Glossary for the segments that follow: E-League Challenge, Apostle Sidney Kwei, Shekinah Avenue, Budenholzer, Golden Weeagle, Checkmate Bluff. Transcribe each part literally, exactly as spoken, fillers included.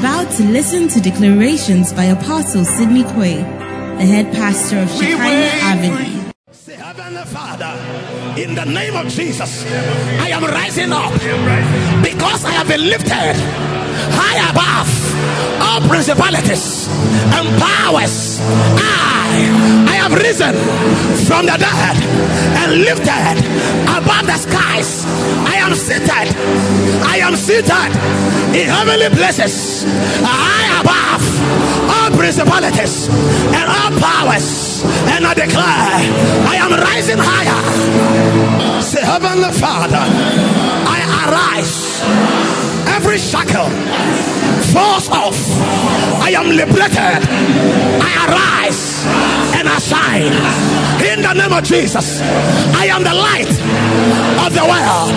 about to listen to declarations by Apostle Sidney Kwei, the head pastor of Shekinah Avenue. Say, Heavenly Father, in the name of Jesus, I am rising up because I have been lifted high above all principalities and powers. I, I have risen from the dead and lifted above the skies. I am seated. I am seated in heavenly places, high above all principalities and all powers. And I declare, I am rising higher. Say, Heavenly Father, I arise. Every shackle falls off. I am liberated. I arise and I shine. In the name of Jesus, I am the light of the world.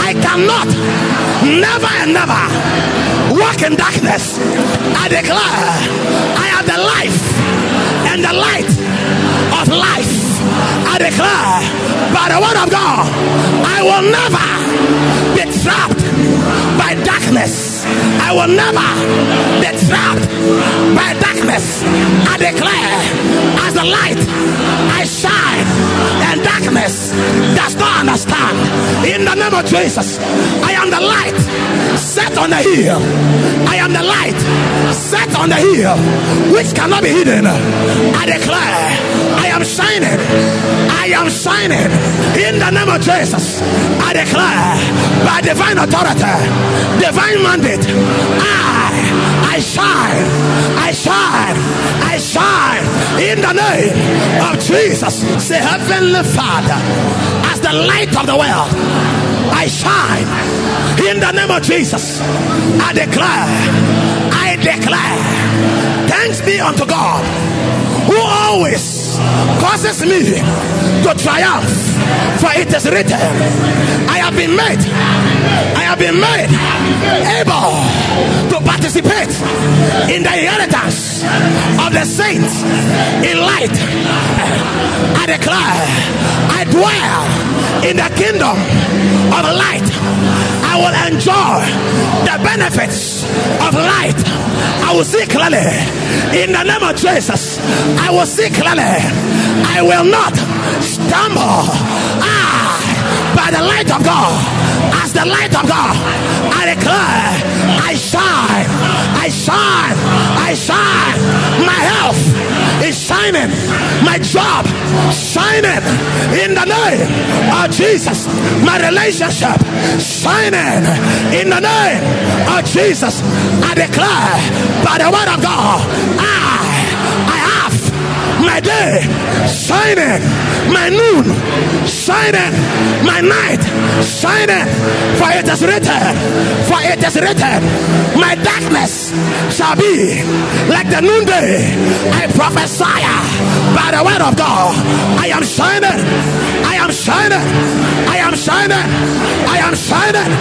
I cannot, never and never, walk in darkness. I declare, I am the life and the light of life. I declare, by the word of God, I will never be trapped by darkness. I will never be trapped by darkness. I declare, as the light, I shine, and darkness does not understand. In the name of Jesus, I am the light set on the hill. I am the light set on the hill, which cannot be hidden. I declare, I am shining. I am shining. In the name of Jesus, I declare, by divine authority, divine mandate, I, I shine, I shine, I shine in the name of Jesus. Say, Heavenly Father, as the light of the world, I shine in the name of Jesus. I declare, I declare, thanks be unto God, who always causes me to triumph, for it is written, I have been made, I have been made able to participate in the inheritance of the saints in light. I declare, I dwell in the kingdom of light. I will enjoy the benefits of light. I will see clearly in the name of Jesus. I will see clearly. I will not stumble. I, by the light of God, as the light of God, I declare, I shine, I shine, I shine. My health is shining, my job shining in the name of Jesus. My relationship shining in the name of Jesus. I declare, by the word of God, I, I have my day shining, my noon shining, my night shining, for it is written, for it is written, my darkness shall be like the noonday. I prophesy by the word of God, I am shining, I am shining, I am shining, I am shining.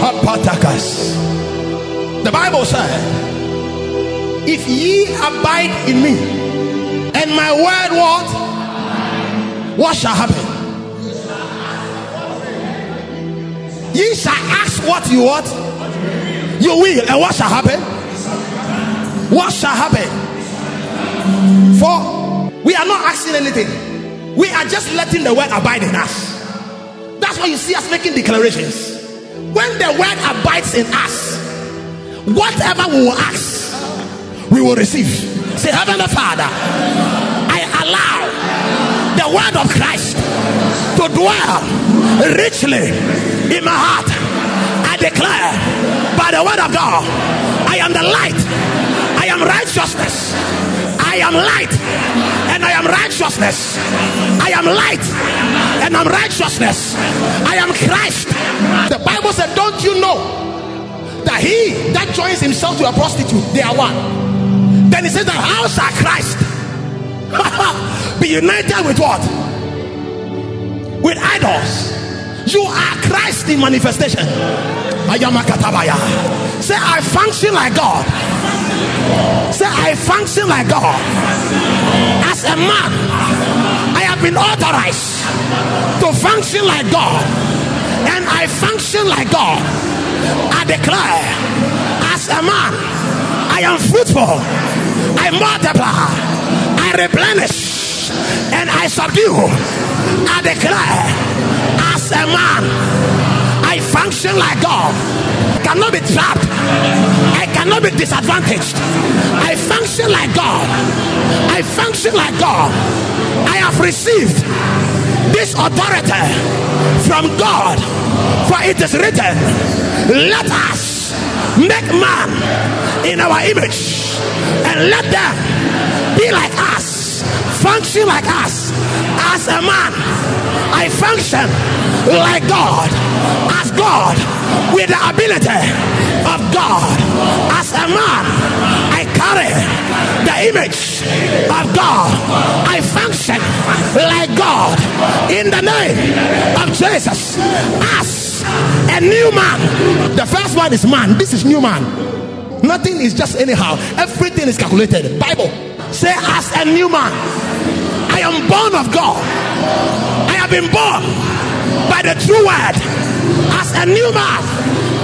Hapatakas. The Bible said, if ye abide in me, and my word, what? What shall happen? Ye shall ask what you want, you will, and what shall happen? What shall happen? For we are not asking anything. We are just letting the word abide in us. That's why you see us making declarations. When the word abides in us, whatever we will ask, we will receive. Say, Heavenly Father, I allow the word of Christ to dwell richly in my heart. I declare, by the word of God, I am the light, I am righteousness, I am light, and I am righteousness, I am light, and I'm righteousness, I am Christ. The Bible said, don't you know that he that joins himself to a prostitute, they are one? Then he says, the house of Christ be united with what? With idols. You are Christ in manifestation. I am a katabaya. Say, I function like God. Say, I function like God. As a man, I have been authorized to function like God. And I function like God. I declare, as a man, I am fruitful, I multiply, I replenish, and I subdue. I declare, as a man, I function like God. I cannot be trapped. I cannot be disadvantaged. I function like God. I function like God. I have received this authority from God, for it is written, let us make man in our image and let them be like us, function like us. As a man, I function like God, as God, with the ability of God. As a man, I carry the image of God. I function like God in the name of Jesus. As a new man, the first one is man. This is new man. Nothing is just anyhow. Everything is calculated. Bible say, as a new man, I am born of God. I have been born by the true word. As a new man,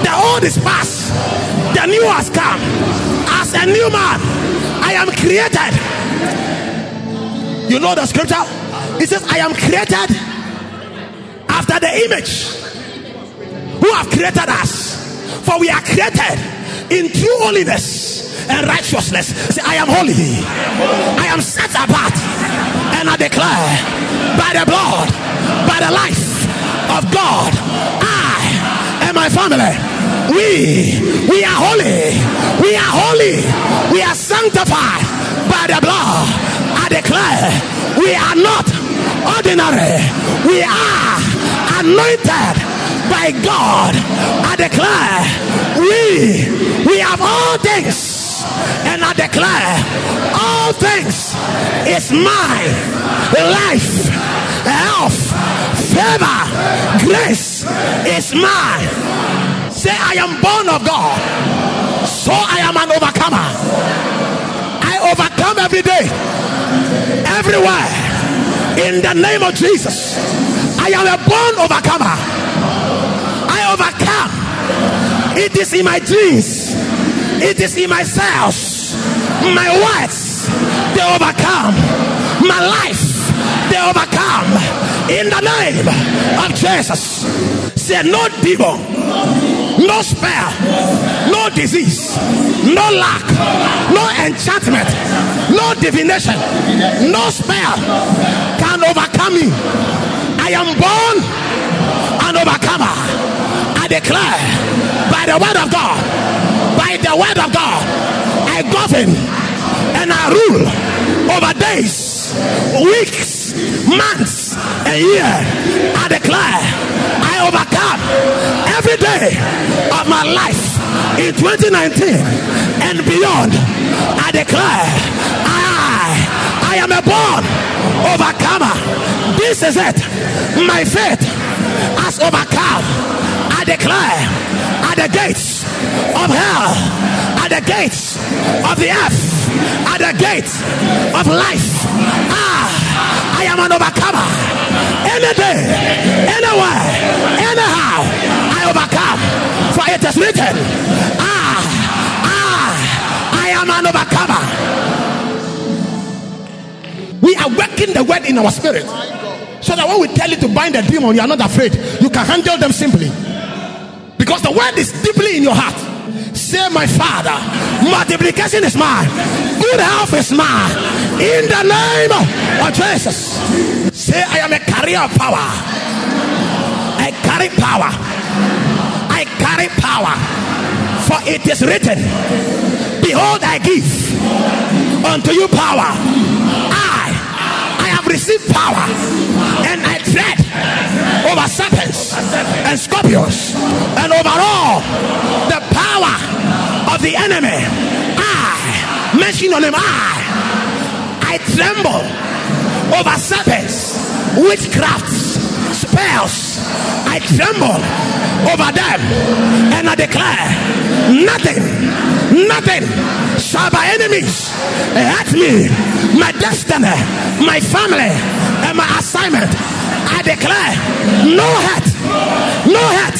the old is past, the new has come. As a new man, I am created. You know the scripture? It says, I am created after the image who have created us, for we are created in true holiness and righteousness. Say, I am holy, I am set apart, and I declare, by the blood, by the life of God, I and my family, we we are holy, we are holy, we are sanctified by the blood. I declare, we are not ordinary, we are anointed by God. I declare, we we have all things, and I declare, all things is mine. Life, health, favor, grace is mine. Say, I am born of God, so I am an overcomer. I overcome every day, everywhere, in the name of Jesus. I am a born overcomer. I overcome. It is in my genes, it is in my cells. My words, they overcome. My life, they overcome, in the name of Jesus. Say, no devil, no spell, no disease, no lack, no enchantment, no divination, no spell can overcome me. I am born an overcomer. I declare, by the word of God, by the word of God, I govern and I rule over days, weeks, months, a year. I declare, I overcome every day of my life in twenty nineteen and beyond. I declare, I, I am a born overcomer. This is it. My faith has overcome. I declare, at the gates of hell, at the gates of the earth, at the gates of life, I I am an overcomer. Any day, anywhere, anyhow, I overcome. For it is written, ah, ah, I am an overcomer. We are working the word in our spirit, so that when we tell you to bind a demon, you are not afraid. You can handle them simply, because the word is deeply in your heart. Say, my Father, multiplication is mine, good health is mine, in the name of Jesus. Say, I am a carrier of power. I carry power. I carry power. For it is written, behold, I give unto you power. I, I have received power, and I tread over serpents and scorpions, and over all the power of the enemy. I, mention on him, I, I tremble over serpents, witchcrafts, spells. I tremble over them, and I declare, nothing, nothing shall by enemies hurt me, my destiny, my family, and my assignment. I declare, no hurt, no hurt,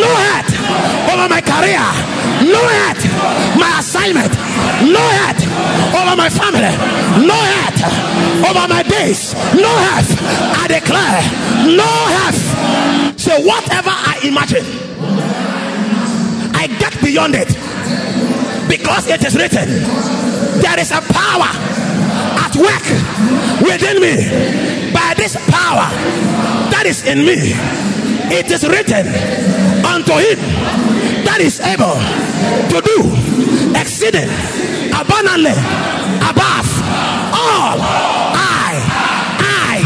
no hurt over my career, no head. My assignment, no head. Over my family, no head. Over my days, no head. I declare, no head. So whatever I imagine, I get beyond it, because it is written. There is a power at work within me. By this power that is in me, it is written, unto him that is able to do exceeding abundantly above all I I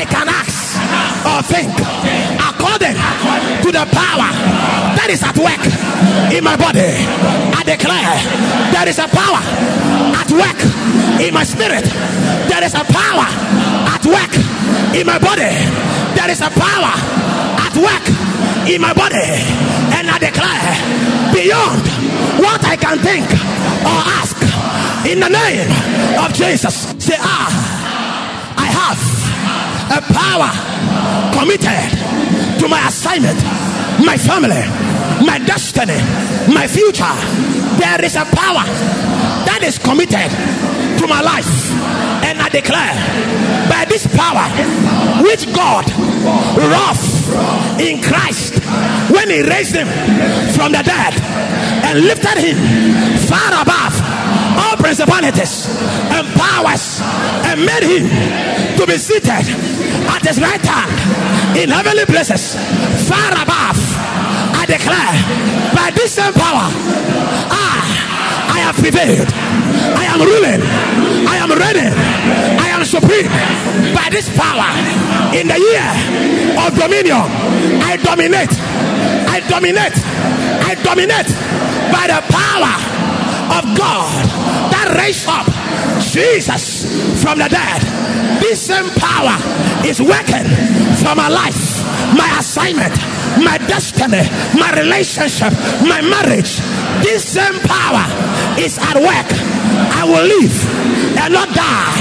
I can ask or think, according to the power that is at work in my body. I declare there is a power at work in my spirit. There is a power at work in my body. There is a power at work in my body. And I declare, beyond what I can think or ask, in the name of Jesus. Say, ah, I have a power committed to my assignment, my family, my destiny, my future. There is a power that is committed to my life. And I declare, by this power which God wrought in Christ when he raised him from the dead and lifted him far above all principalities and powers, and made him to be seated at his right hand in heavenly places far above, I declare, by this same power, ah, I have prevailed. I am ruling. I am reigning. I am supreme. By this power, in the year of dominion, I dominate. I dominate. I dominate by the power of God that raised up Jesus from the dead. This same power is working for my life, my assignment, my destiny, my relationship, my marriage. This same power is at work. I will live and not die.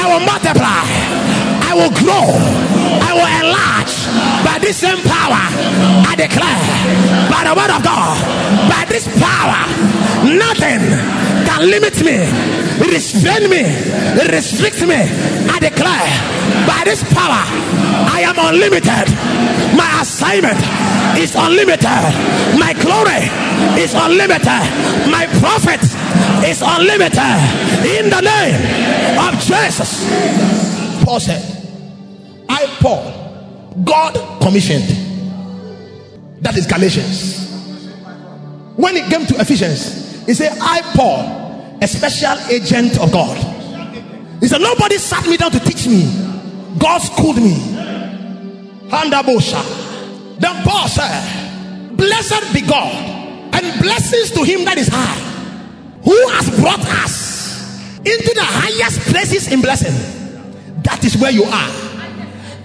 I will multiply. I will grow. I will enlarge. By this same power, I declare, by the word of God, by this power, nothing can limit me, restrain me, restrict me. I declare, by this power, I am unlimited. My assignment is unlimited. My glory is unlimited. My profit is unlimited. In the name of Jesus. Paul said, I, Paul, God commissioned. That is Galatians. When it came to Ephesians, he said, I, Paul, a special agent of God. He said, nobody sat me down to teach me. God schooled me. Handabosha. Then Paul said, blessed be God, and blessings to him that is high, who has brought us into the highest places in blessing. That is where you are.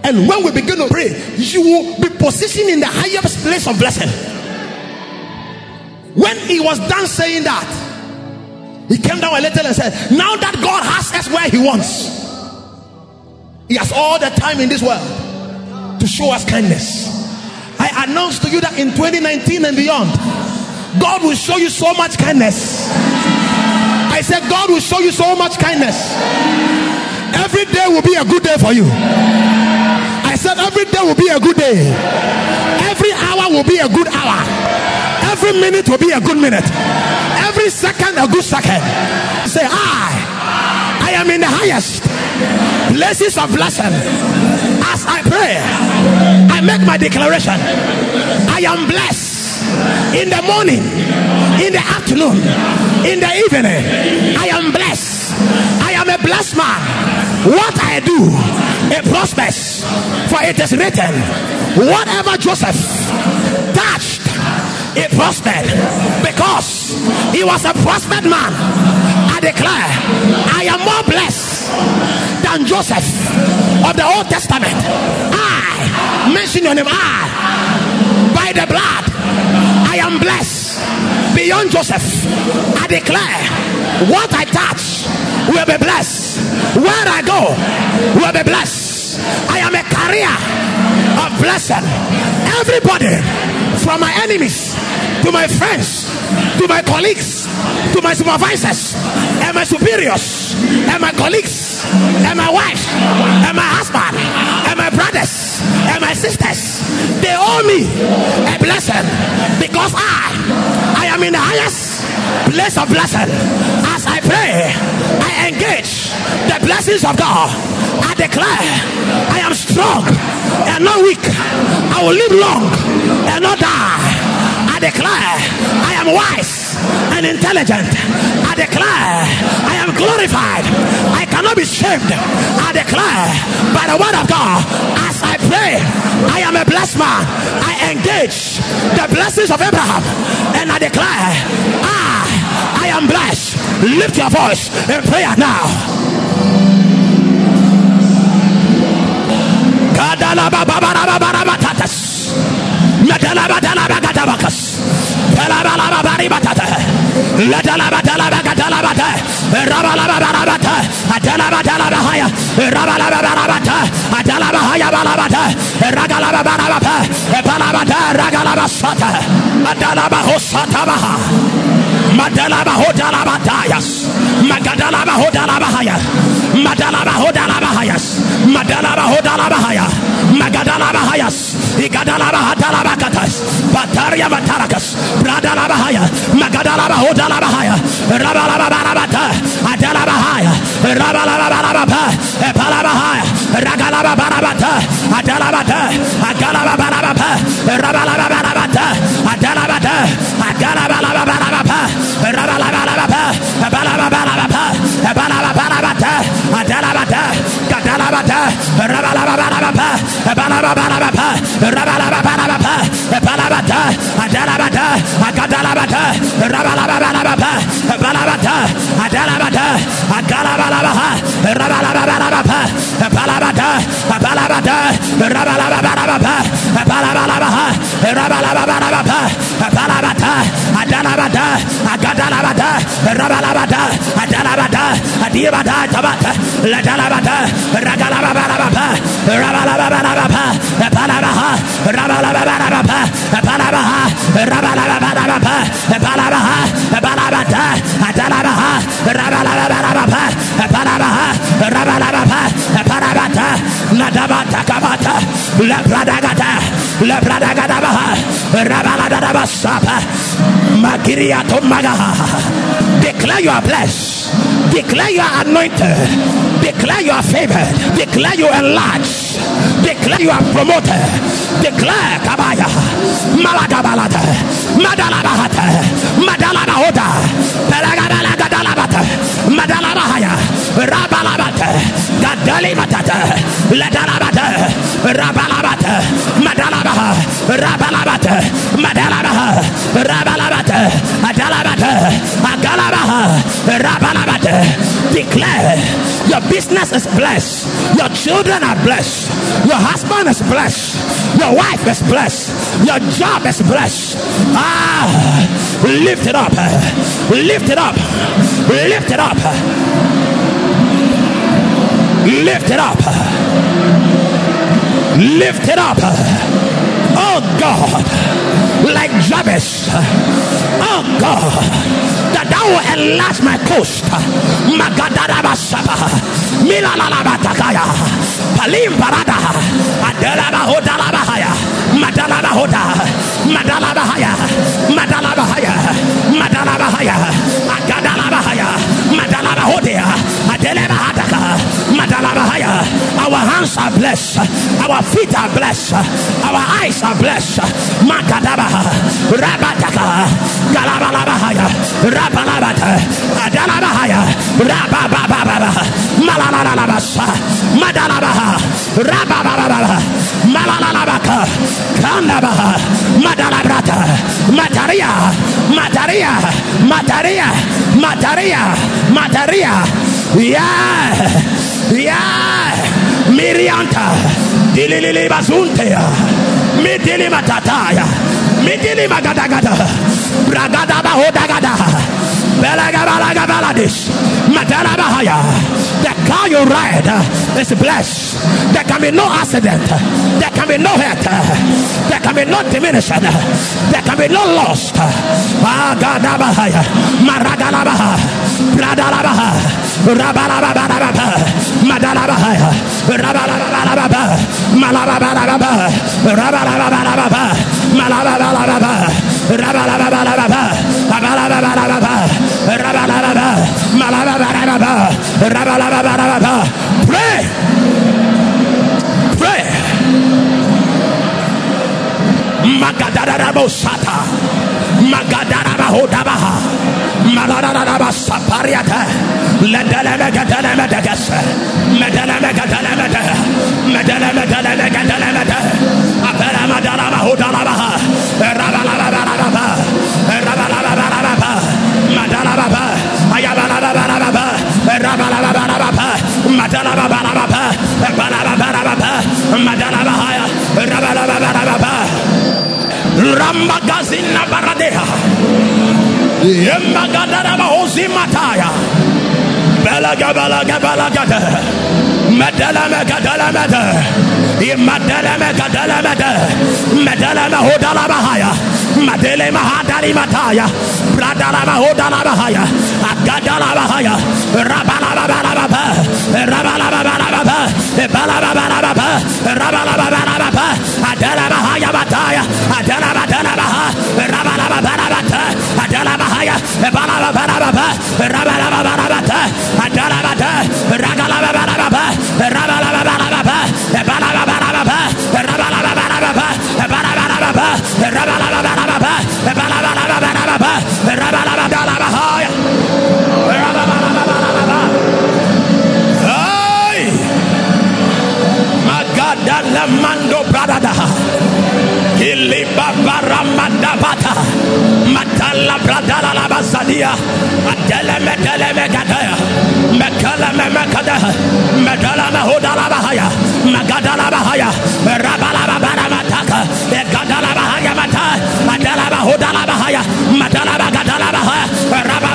And when we begin to pray, you will be positioned in the highest place of blessing. When he was done saying that, he came down a little and said, now that God has us where he wants, he has all the time in this world to show us kindness. I announce to you that in twenty nineteen and beyond, God will show you so much kindness. I said, God will show you so much kindness. Every day will be a good day for you. I said, every day will be a good day. Every hour will be a good hour. Every minute will be a good minute. Every second a good second. Say, I, I am in the highest places of blessing. As I pray, I make my declaration. I am blessed. In the morning, in the afternoon, in the evening, I am blessed. I am a blessed man. What I do, it prospers. For it is written, whatever Joseph touched, it prospered. Because he was a prospered man. I declare, I am more blessed than Joseph of the Old Testament. I, mention your name, I, by the blood, I am blessed beyond Joseph. I declare, what I touch will be blessed. Where I go will be blessed. I am a carrier of blessing. Everybody from my enemies to my friends, to my colleagues, to my supervisors, and my superiors, and my colleagues, and my wife, and my husband, and my brothers, and my sisters. They owe me a blessing because I, I am in the highest place of blessing. As I pray, I engage the blessings of God. I declare I am strong and not weak. I will live long and not die. I declare I am wise and intelligent. I declare I am glorified. I cannot be shamed. I declare by the word of God, as I pray, I am a blessed man. I engage the blessings of Abraham and I declare I, I am blessed. Lift your voice in prayer now. Declare you are blessed. Declare you are anointed. Declare you are favored. Declare you are enlarged. Declare you are promoted. Declare Kabaya Malagabalata Madalabahata Madalabahoda Pelagabalagabalabata Madalabahaya Rabalabata Gadalibatata Ladalabata Rabalabata Madalabaha Rabalabata Madalabaha Rabalabata Adalabata Agalabaha Rabalabata. Declare your business is blessed. Your children are blessed. Your husband is blessed. Your wife is blessed. Your job is blessed. Ah, lift it up. Lift it up. Lift it up. Lift it up. Lift it up. Oh God, like Jabez. Oh God, that thou will enlarge my coast. Magadadabasaba, milalabatakaya, palim parada, adalabahodalabahaya, madalabahoda, madalabahaya, madalabahaya, madalabahaya, agadalabahaya, madalabahodea, adelebahataka, madalabahaya. Our hands are blessed, our feet are blessed, our eyes are blessed. Magadabaha, rabataka, galabalabahaya, rabalabata, adalabahaya. Raba baba baba, malala la basa, madala baba, raba baba baba, malala la baka, kanda baba, madala brata, mataria, mataria, mataria, mataria, mataria, yeah, yeah, mirianta, dilili basunte, midili matata, midili magadagada, bragada bahodagada. The car you ride is blessed. There can be no accident. There can be no hurt. There can be no diminution. There can be no loss. Pray. Pray. Magadarabosata. Magadarabahodabaha. Magadarabasapariyata. Ledelemegadelemedegas. Medelemegadelemedag. Medelemegadelemegadelemedag. Apelamadaramahudalabaha. Rabalabarabarabah. Rabalabarabah. Madalababah. Ayabalabarabah. Rabalabarabah. Rambagazina Baradeha Yembagadaba Osimataya Belagabala Gabalagada Madalama Gadalamada Madalama Gadalamada Madalama Hodalabahaya Madelema Hadari Mataya Bradalama Hodalabahaya Agadalabahaya Rabalababa Rabalababa, Balababa, Rabalababa, Adelabahaya Bataya, Adelabadanabaha, Rabalabanabata, Adelabahaya, Balababa, Rabalabanabata, Adelabata, Ragalabanaba, Rabalabanaba, Balabanaba, Rabalabanaba, Balabanaba, Rabalabanaba, Balabanaba, Rabalabanabahaya. Mando Bradada Iliba Baramada Bata Matala Bradala Labasadia Adela Medele Megadea Mekala Mekadaha Medala Mahudala Bahaya Magadala Bahaya Rabala Baramataka Gadala Bahaya Mata Madala Bahudala Bahaya Madala Gadala Bahaya Rabala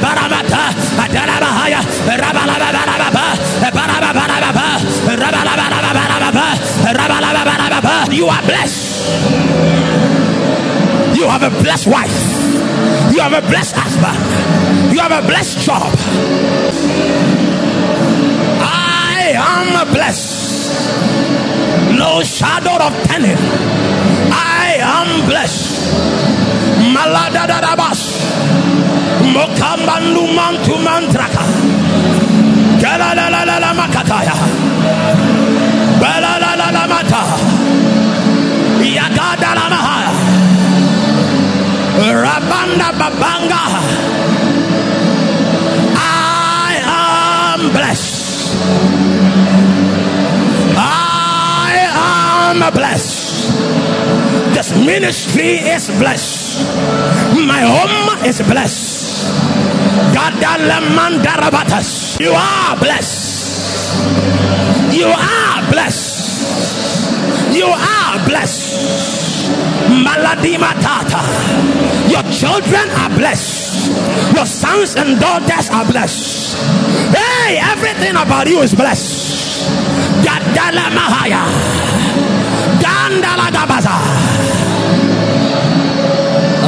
Bala Baramata Adela Bahaya Rabala Barababa Barababa Rabala. You are blessed. You have a blessed wife. You have a blessed husband. You have a blessed job. I am blessed. No shadow of turning. I am blessed. Maladadabas. Mokambandu mantu mantraka. Kalalalala makataya. Belalalamata Yagadalamaha Rabanda Babanga. I am blessed. I am blessed. This ministry is blessed. My home is blessed. Gadalamandarabatas. You are blessed. You are blessed. You are blessed. Maladimatata. Your children are blessed. Your sons and daughters are blessed. Hey, everything about you is blessed. Gadala Mahaya. Gandala Gabaza.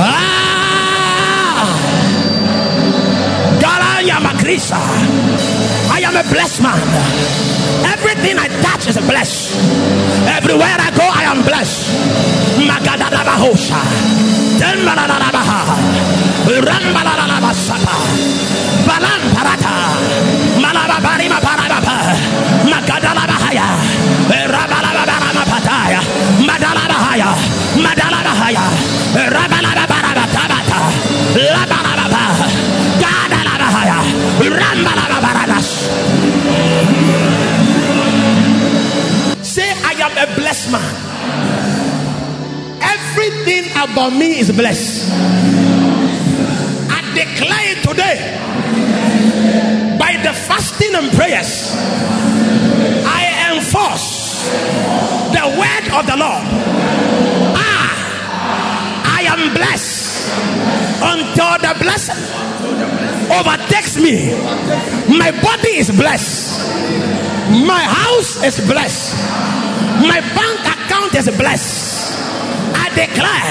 Ah. Gala Yamakrisa. I am a blessed man. Everything I touch is blessed. Everywhere I go, I am blessed. Magadadabahosha. Denbaladabaha. Rambaladabasapa. Balamparata. Malabarima paradapa. Magadadabahaya. Rabalabaramapataya. Madalabahaya. Madalabahaya. Rabalabarabatabata. Labalababa. Gadalabahaya. Rambalabaradas. Say, I am a blessed man. Everything about me is blessed. I declare it today by the fasting and prayers. I enforce the word of the Lord. Ah, I am blessed. until the blessing overtakes me. My body is blessed. My house is blessed. My bank account is blessed. I declare,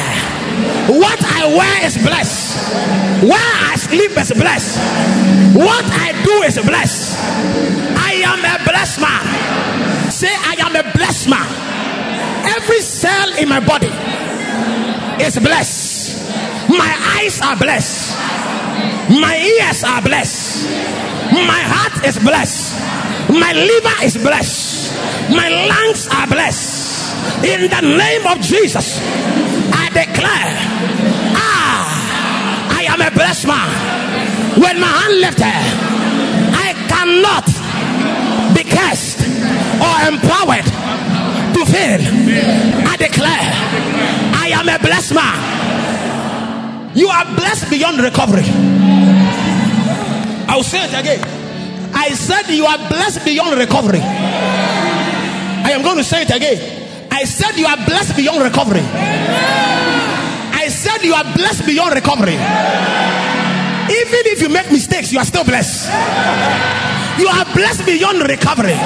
what I wear is blessed. Where I sleep is blessed. What I do is blessed. I am a blessed man. Say, I am a blessed man. Every cell in my body is blessed. My eyes are blessed. My ears are blessed. My heart is blessed. My liver is blessed. My lungs are blessed. In the name of Jesus, I declare, ah, I am a blessed man. When my hand left her, I cannot be cursed or empowered to fail. I declare, I am a blessed man. You are blessed beyond recovery. I will say it again. I said you are blessed beyond recovery. I am going to say it again. I said you are blessed beyond recovery. I said you are blessed beyond recovery. Even if you make mistakes, you are still blessed. You are blessed beyond recovery.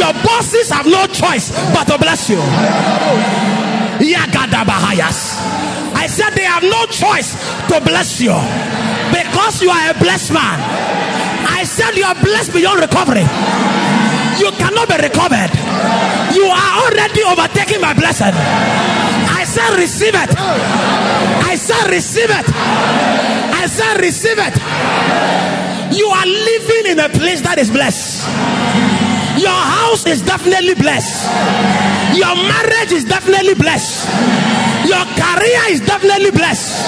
Your bosses have no choice but to bless you. I said they have no choice to bless you because you are a blessed man. I said you are blessed beyond recovery. You cannot be recovered. You are already overtaking my blessing. I said receive it. I said receive it. I said receive it. You are living in a place that is blessed. Your house is definitely blessed. Your marriage is definitely blessed. Your career is definitely blessed.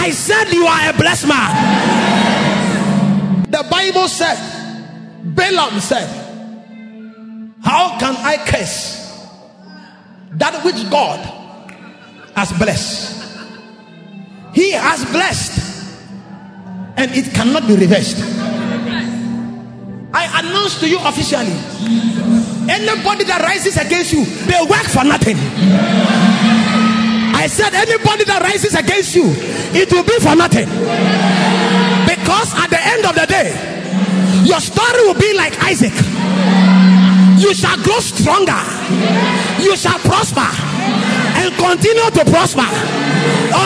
I said you are a blessed man. The Bible said, Balaam said, how can I curse that which God has blessed? He has blessed, and it cannot be reversed. I announce to you officially, anybody that rises against you, they work for nothing. I said anybody that rises against you, it will be for nothing. Because at the end of the day, your story will be like Isaac. You shall grow stronger. You shall prosper and continue to prosper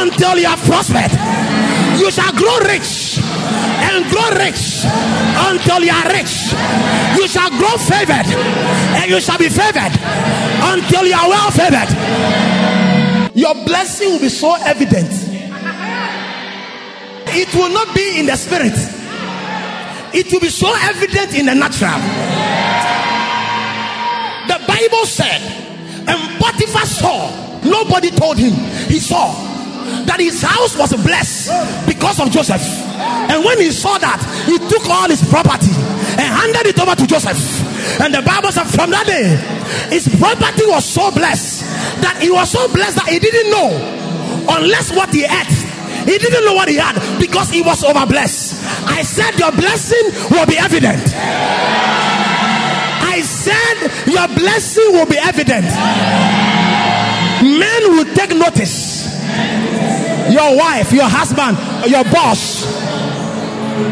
until you have prospered. You shall grow rich and grow rich until you are rich. You shall grow favored and you shall be favored until you are well favored. Your blessing will be so evident. It will not be in the spirit. It will be so evident in the natural. The Bible said, and Potiphar saw, nobody told him, he saw that his house was blessed because of Joseph. And when he saw that, he took all his property and handed it over to Joseph. And the Bible said, from that day, his property was so blessed that he was so blessed that he didn't know unless what he ate. He didn't know what he had because he was overblessed. I said, your blessing will be evident. I said your blessing will be evident. Men will take notice. Your wife, your husband, your boss,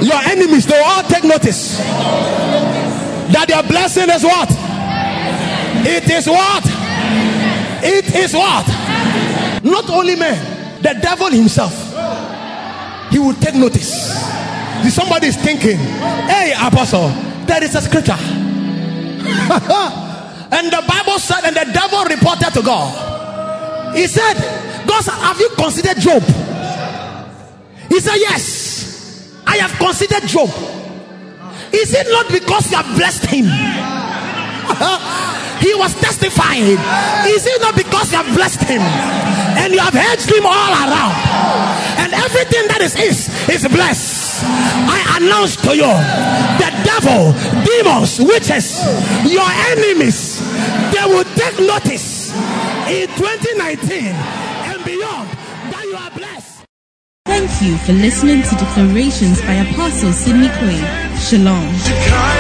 your enemies, they will all take notice that your blessing is what? It is what? It is what? Not only men, the devil himself, he will take notice. If somebody is thinking, hey, Apostle, there is a scripture. And the Bible said, and the devil reported to God. He said, God, have you considered Job? He said, yes, I have considered Job. Is it not because you have blessed him? He was testifying. Is it not because you have blessed him? And you have hedged him all around. And everything that is his is blessed. I announce to you, the devil, demons, witches, your enemies, they will take notice in twenty nineteen and beyond that you are blessed. Thank you for listening to Declarations by Apostle Sidney Kwei. Shalom.